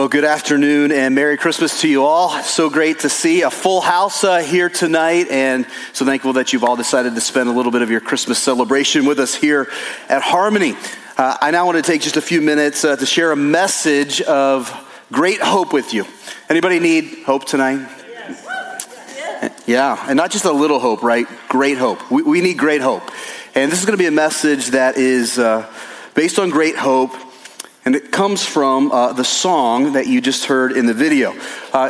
Well, good afternoon and Merry Christmas to you all. It's so great to see a full house here tonight, and so thankful that you've all decided to spend a little bit of your Christmas celebration with us here at Harmony. I now want to take just a few minutes to share a message of great hope with you. Anybody need hope tonight? Yes. Yeah, and not just a little hope, right? Great hope. We need great hope. And this is going to be a message that is based on great hope. And it comes from the song that you just heard in the video.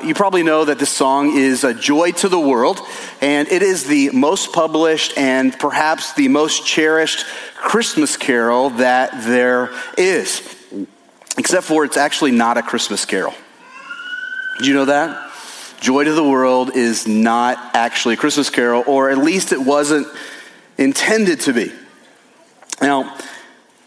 You probably know that this song is a joy to the world, and it is the most published and perhaps the most cherished Christmas carol that there is, except for it's actually not a Christmas carol. Did you know that? Joy to the World is not actually a Christmas carol, or at least it wasn't intended to be. Now,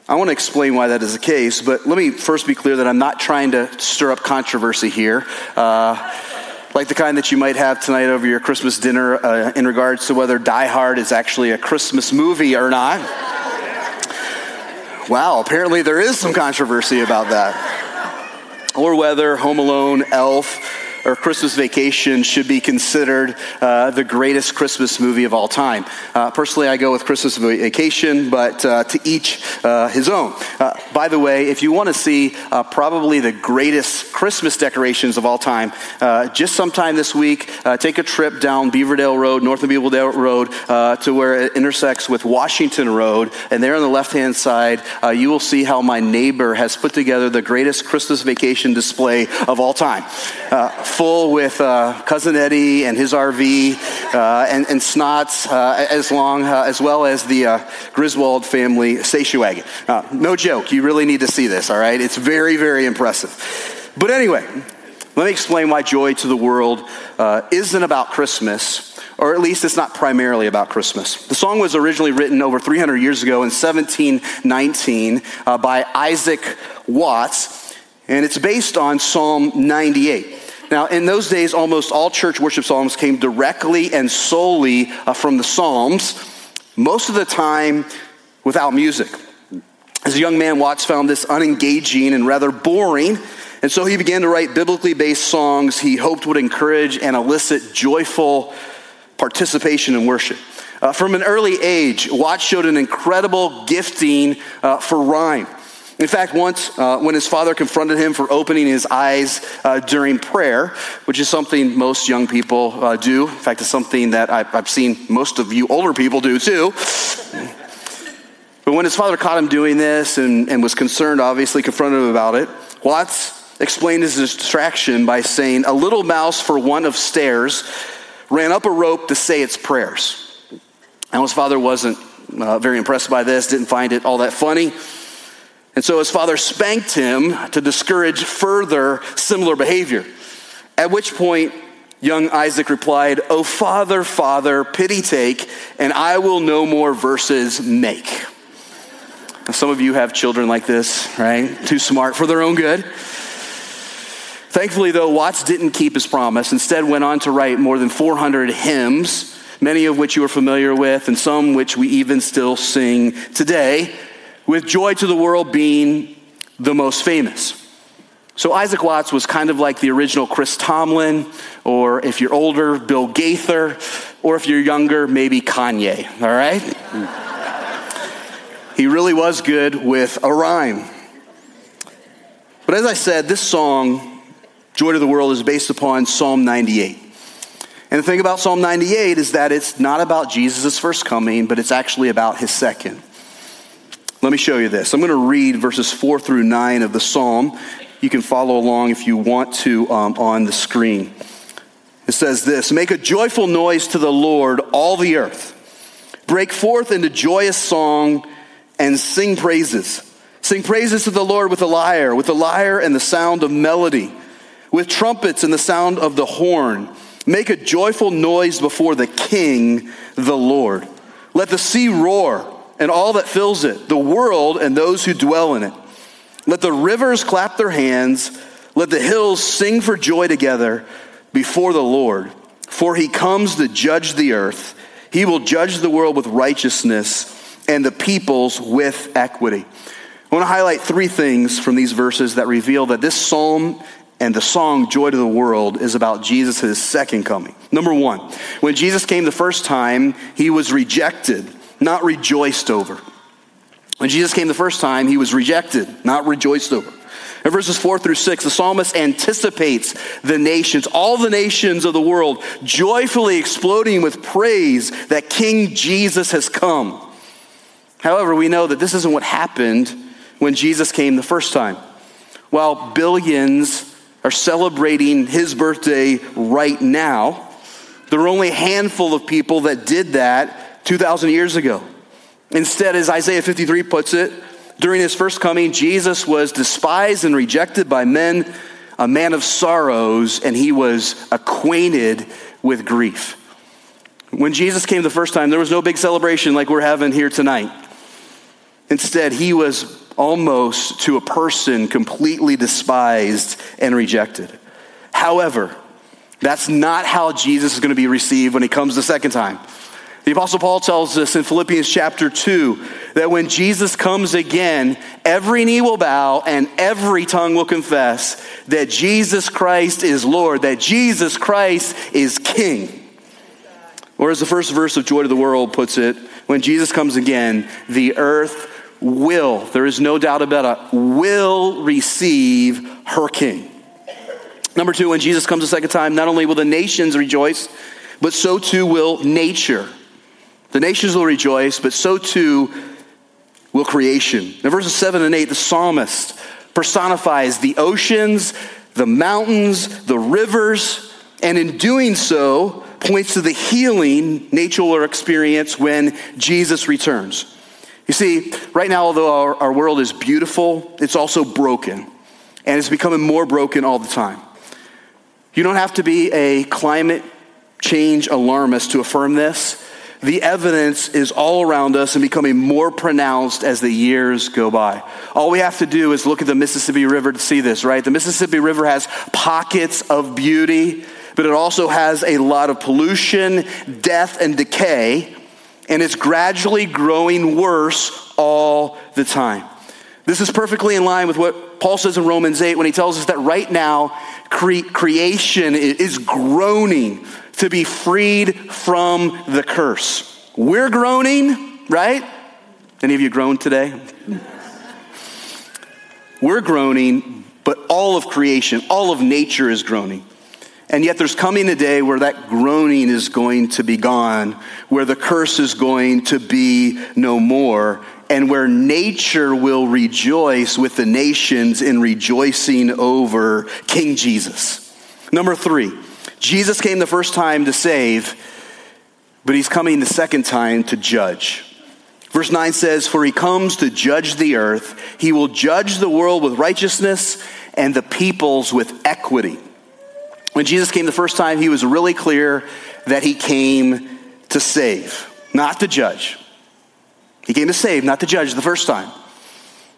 I want to explain why that is the case, but let me first be clear that I'm not trying to stir up controversy here, like the kind that you might have tonight over your Christmas dinner in regards to whether Die Hard is actually a Christmas movie or not. Wow, apparently there is some controversy about that. Or whether Home Alone, Elf, or Christmas Vacation should be considered the greatest Christmas movie of all time. Personally, I go with Christmas Vacation, but to each his own. By the way, if you want to see probably the greatest Christmas decorations of all time, just sometime this week, take a trip down Beaverdale Road, north of Beaverdale Road, to where it intersects with Washington Road, and there on the left-hand side, you will see how my neighbor has put together the greatest Christmas Vacation display of all time. Full with Cousin Eddie and his RV and Snots, as well as the Griswold family station wagon. No joke, you really need to see this, all right? It's very, very impressive. But anyway, let me explain why Joy to the World isn't about Christmas, or at least it's not primarily about Christmas. The song was originally written over 300 years ago in 1719 by Isaac Watts, and it's based on Psalm 98. Now, in those days, almost all church worship psalms came directly and solely from the Psalms, most of the time without music. As a young man, Watts found this unengaging and rather boring, and so he began to write biblically based songs he hoped would encourage and elicit joyful participation in worship. From an early age, Watts showed an incredible gifting for rhyme. In fact, once when his father confronted him for opening his eyes during prayer, which is something most young people do. In fact, it's something that I've seen most of you older people do too. But when his father caught him doing this and was concerned, obviously confronted him about it, Watts explained his distraction by saying, "A little mouse for want of stairs ran up a rope to say its prayers." And his father wasn't very impressed by this, didn't find it all that funny. And so his father spanked him to discourage further similar behavior, at which point young Isaac replied, "Oh, Father, Father, pity take, and I will no more verses make." Now, some of you have children like this, right? Too smart for their own good. Thankfully, though, Watts didn't keep his promise. Instead, went on to write more than 400 hymns, many of which you are familiar with, and some which we even still sing today, with Joy to the World being the most famous. So Isaac Watts was kind of like the original Chris Tomlin, or if you're older, Bill Gaither, or if you're younger, maybe Kanye, all right? He really was good with a rhyme. But as I said, this song, Joy to the World, is based upon Psalm 98. And the thing about Psalm 98 is that it's not about Jesus' first coming, but it's actually about his second. Let me show you this. I'm going to read verses 4-9 of the psalm. You can follow along if you want to on the screen. It says this: "Make a joyful noise to the Lord, all the earth. Break forth into joyous song and sing praises. Sing praises to the Lord with the lyre and the sound of melody, with trumpets and the sound of the horn. Make a joyful noise before the King, the Lord. Let the sea roar, and all that fills it, the world and those who dwell in it. Let the rivers clap their hands. Let the hills sing for joy together before the Lord. For he comes to judge the earth. He will judge the world with righteousness and the peoples with equity." I want to highlight three things from these verses that reveal that this psalm And the song, Joy to the World, is about Jesus' second coming. Number one, when Jesus came the first time, he was rejected, not rejoiced over. When Jesus came the first time, he was rejected, not rejoiced over. In verses 4 through 6, the psalmist anticipates the nations, all the nations of the world, joyfully exploding with praise that King Jesus has come. However, we know that this isn't what happened when Jesus came the first time. While billions are celebrating his birthday right now, there were only a handful of people that did that 2,000 years ago. Instead, as Isaiah 53 puts it, during his first coming, Jesus was despised and rejected by men, a man of sorrows, and he was acquainted with grief. When Jesus came the first time, there was no big celebration like we're having here tonight. Instead, he was almost to a person completely despised and rejected. However, that's not how Jesus is going to be received when he comes the second time. The Apostle Paul tells us in Philippians chapter 2 that when Jesus comes again, every knee will bow and every tongue will confess that Jesus Christ is Lord, that Jesus Christ is King. Or as the first verse of Joy to the World puts it, when Jesus comes again, the earth will, there is no doubt about it, will receive her King. Number two, when Jesus comes a second time, not only will the nations rejoice, but so too will nature. The nations will rejoice, but so too will creation. In verses 7 and 8, the psalmist personifies the oceans, the mountains, the rivers, and in doing so, points to the healing nature will experience when Jesus returns. You see, right now, although our world is beautiful, it's also broken, and it's becoming more broken all the time. You don't have to be a climate change alarmist to affirm this. The evidence is all around us and becoming more pronounced as the years go by. All we have to do is look at the Mississippi River to see this, right? The Mississippi River has pockets of beauty, but it also has a lot of pollution, death, and decay, and it's gradually growing worse all the time. This is perfectly in line with what Paul says in Romans 8 when he tells us that right now, creation is groaning to be freed from the curse. We're groaning, right? Any of you groan today? We're groaning, but all of creation, all of nature is groaning. And yet there's coming a day where that groaning is going to be gone, where the curse is going to be no more, and where nature will rejoice with the nations in rejoicing over King Jesus. Number three, Jesus came the first time to save, but he's coming the second time to judge. Verse 9 says, "For he comes to judge the earth. He will judge the world with righteousness and the peoples with equity." When Jesus came the first time, he was really clear that he came to save, not to judge. He came to save, not to judge the first time.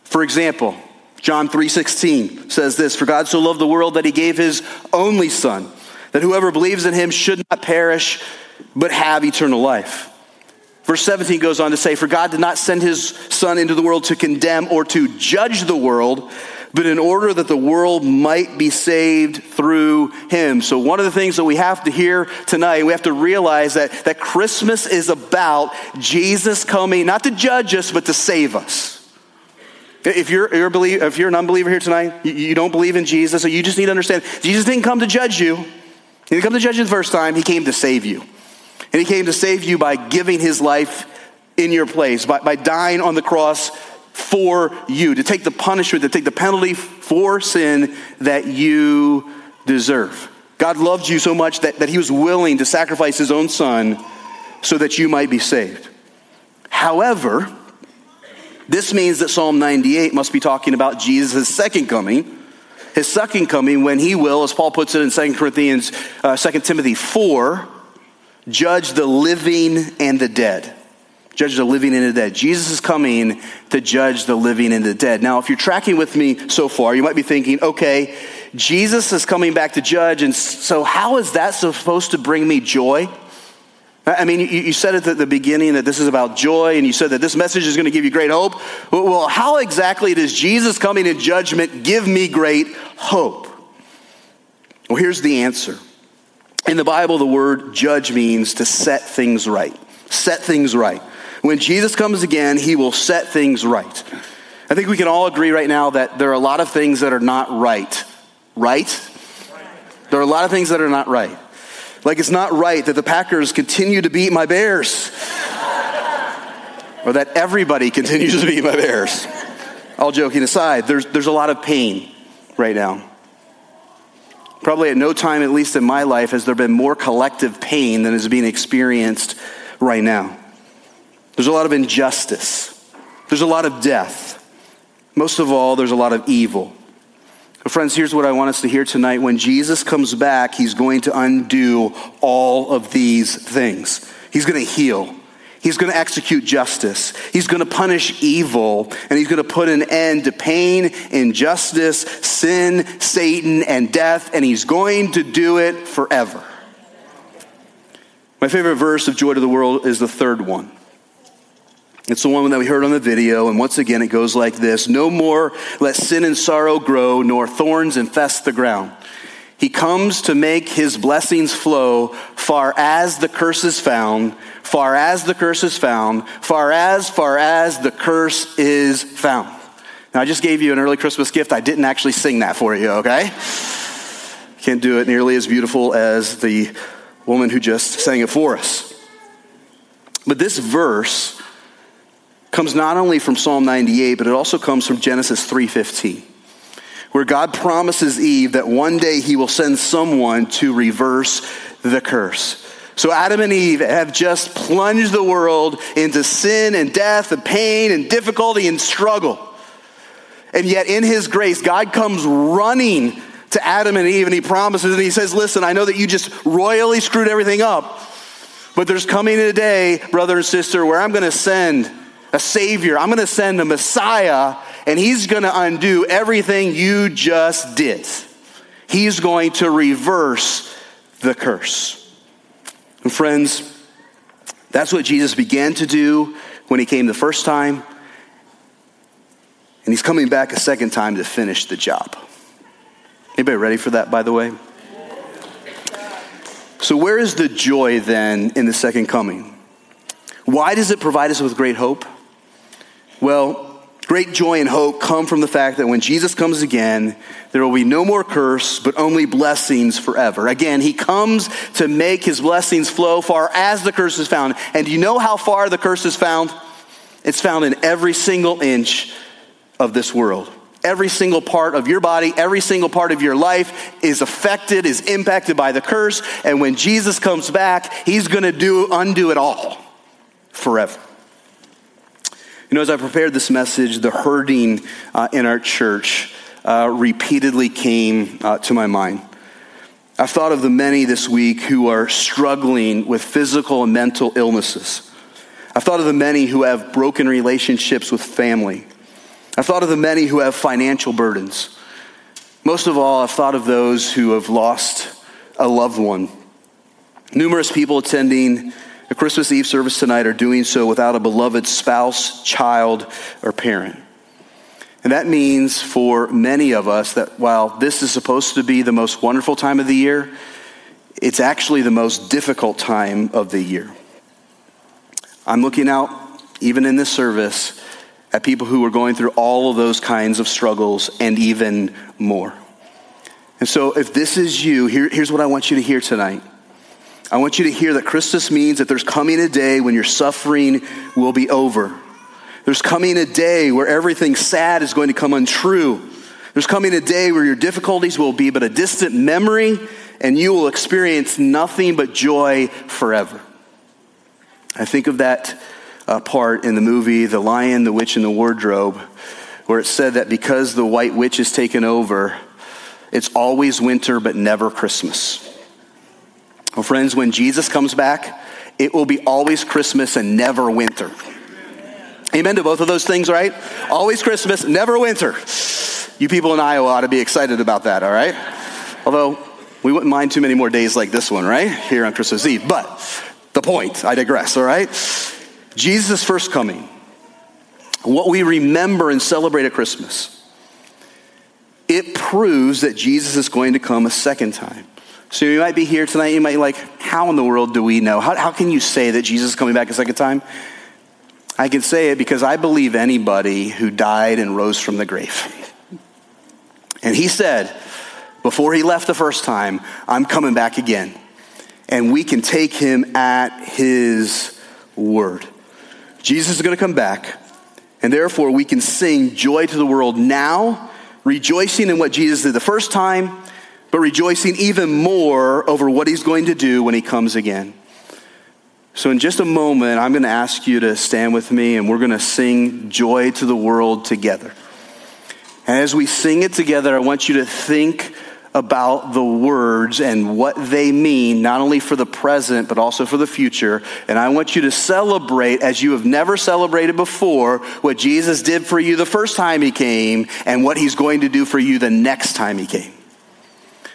For example, John 3:16 says this, "For God so loved the world that he gave his only son, that whoever believes in him should not perish, but have eternal life." Verse 17 goes on to say, "For God did not send his son into the world to condemn or to judge the world, but in order that the world might be saved through him." So one of the things that we have to hear tonight, we have to realize that Christmas is about Jesus coming, not to judge us, but to save us. If you're an unbeliever here tonight, you don't believe in Jesus, so you just need to understand, Jesus didn't come to judge you. He didn't come to judge you the first time. He came to save you. And he came to save you by giving his life in your place, by dying on the cross for you, to take the punishment, to take the penalty for sin that you deserve. God loved you so much that he was willing to sacrifice his own son so that you might be saved. However, this means that Psalm 98 must be talking about Jesus' second coming. His second coming, when he will, as Paul puts it in 2 Timothy 4, judge the living and the dead. Judge the living and the dead. Jesus is coming to judge the living and the dead. Now, if you're tracking with me so far, you might be thinking, okay, Jesus is coming back to judge, and so how is that supposed to bring me joy? I mean, you said at the beginning that this is about joy, and you said that this message is going to give you great hope. Well, how exactly does Jesus coming in judgment give me great hope? Well, here's the answer. In the Bible, the word judge means to set things right. Set things right. When Jesus comes again, he will set things right. I think we can all agree right now that there are a lot of things that are not right. Right? There are a lot of things that are not right. Like, it's not right that the Packers continue to beat my Bears. Or that everybody continues to beat my Bears. All joking aside, there's a lot of pain right now. Probably at no time, at least in my life, has there been more collective pain than is being experienced right now. There's a lot of injustice. There's a lot of death. Most of all, there's a lot of evil. But friends, here's what I want us to hear tonight. When Jesus comes back, he's going to undo all of these things. He's going to heal. He's going to execute justice. He's going to punish evil, and he's going to put an end to pain, injustice, sin, Satan, and death, and he's going to do it forever. My favorite verse of Joy to the World is the third one. It's the one that we heard on the video, and once again it goes like this. No more let sin and sorrow grow, nor thorns infest the ground. He comes to make his blessings flow far as the curse is found. Now, I just gave you an early Christmas gift. I didn't actually sing that for you, okay? Can't do it nearly as beautiful as the woman who just sang it for us. But this verse comes not only from Psalm 98, but it also comes from Genesis 3:15, where God promises Eve that one day he will send someone to reverse the curse. So Adam and Eve have just plunged the world into sin and death and pain and difficulty and struggle. And yet in his grace, God comes running to Adam and Eve, and he promises, and he says, listen, I know that you just royally screwed everything up, but there's coming a day, brother and sister, where I'm going to send a savior. I'm going to send a Messiah, and he's going to undo everything you just did. He's going to reverse the curse. And friends, that's what Jesus began to do when he came the first time, and he's coming back a second time to finish the job. Anybody ready for that, by the way? So where is the joy then in the second coming? Why does it provide us with great hope? Well, great joy and hope come from the fact that when Jesus comes again, there will be no more curse, but only blessings forever. Again, he comes to make his blessings flow far as the curse is found. And do you know how far the curse is found? It's found in every single inch of this world. Every single part of your body, every single part of your life is affected, is impacted by the curse. And when Jesus comes back, he's going to undo it all forever. You know, as I prepared this message, the hurting in our church repeatedly came to my mind. I've thought of the many this week who are struggling with physical and mental illnesses. I've thought of the many who have broken relationships with family. I've thought of the many who have financial burdens. Most of all, I've thought of those who have lost a loved one. Numerous people attending the Christmas Eve service tonight are doing so without a beloved spouse, child, or parent. And that means for many of us that while this is supposed to be the most wonderful time of the year, it's actually the most difficult time of the year. I'm looking out, even in this service, at people who are going through all of those kinds of struggles and even more. And so if this is you, here's what I want you to hear tonight. I want you to hear that Christmas means that there's coming a day when your suffering will be over. There's coming a day where everything sad is going to come untrue. There's coming a day where your difficulties will be but a distant memory, and you will experience nothing but joy forever. I think of that part in the movie, The Lion, the Witch, and the Wardrobe, where it said that because the white witch is taken over, it's always winter but never Christmas. Well, friends, when Jesus comes back, it will be always Christmas and never winter. Amen to both of those things, right? Always Christmas, never winter. You people in Iowa ought to be excited about that, all right? Although, we wouldn't mind too many more days like this one, right? Here on Christmas Eve. But the point, I digress, all right? Jesus' first coming, what we remember and celebrate at Christmas, it proves that Jesus is going to come a second time. So you might be here tonight, you might be like, how in the world do we know? How can you say that Jesus is coming back a second time? I can say it because I believe anybody who died and rose from the grave. And he said, before he left the first time, I'm coming back again. And we can take him at his word. Jesus is going to come back. And therefore, we can sing joy to the world now, rejoicing in what Jesus did the first time, but rejoicing even more over what he's going to do when he comes again. So in just a moment, I'm going to ask you to stand with me, and we're going to sing Joy to the World together. And as we sing it together, I want you to think about the words and what they mean, not only for the present, but also for the future. And I want you to celebrate, as you have never celebrated before, what Jesus did for you the first time he came and what he's going to do for you the next time he came.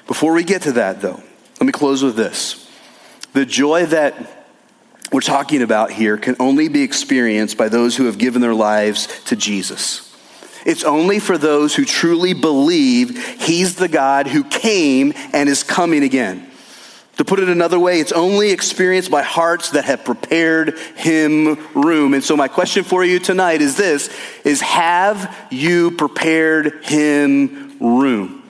Before we get to that, though, let me close with this. The joy that we're talking about here can only be experienced by those who have given their lives to Jesus. It's only for those who truly believe he's the God who came and is coming again. To put it another way, it's only experienced by hearts that have prepared him room. And so my question for you tonight is this, is have you prepared him room?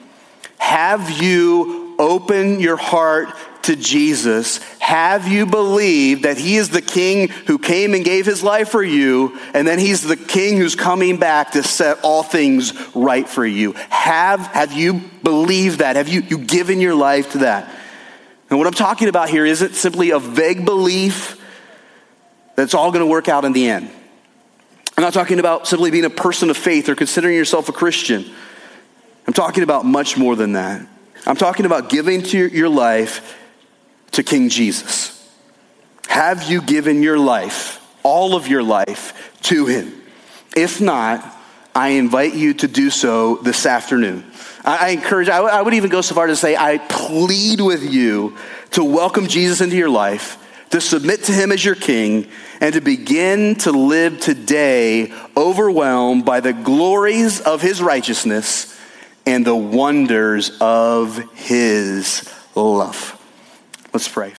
Have you opened your heart to Jesus? Have you believed that he is the king who came and gave his life for you, and then he's the king who's coming back to set all things right for you? Have you believed that? Have you given your life to that? And what I'm talking about here isn't simply a vague belief that's all going to work out in the end. I'm not talking about simply being a person of faith or considering yourself a Christian. I'm talking about much more than that. I'm talking about giving to your life to King Jesus. Have you given your life, all of your life, to him? If not, I invite you to do so this afternoon. I would even go so far to say, I plead with you to welcome Jesus into your life, to submit to him as your king, and to begin to live today overwhelmed by the glories of his righteousness and the wonders of his love. Let's pray.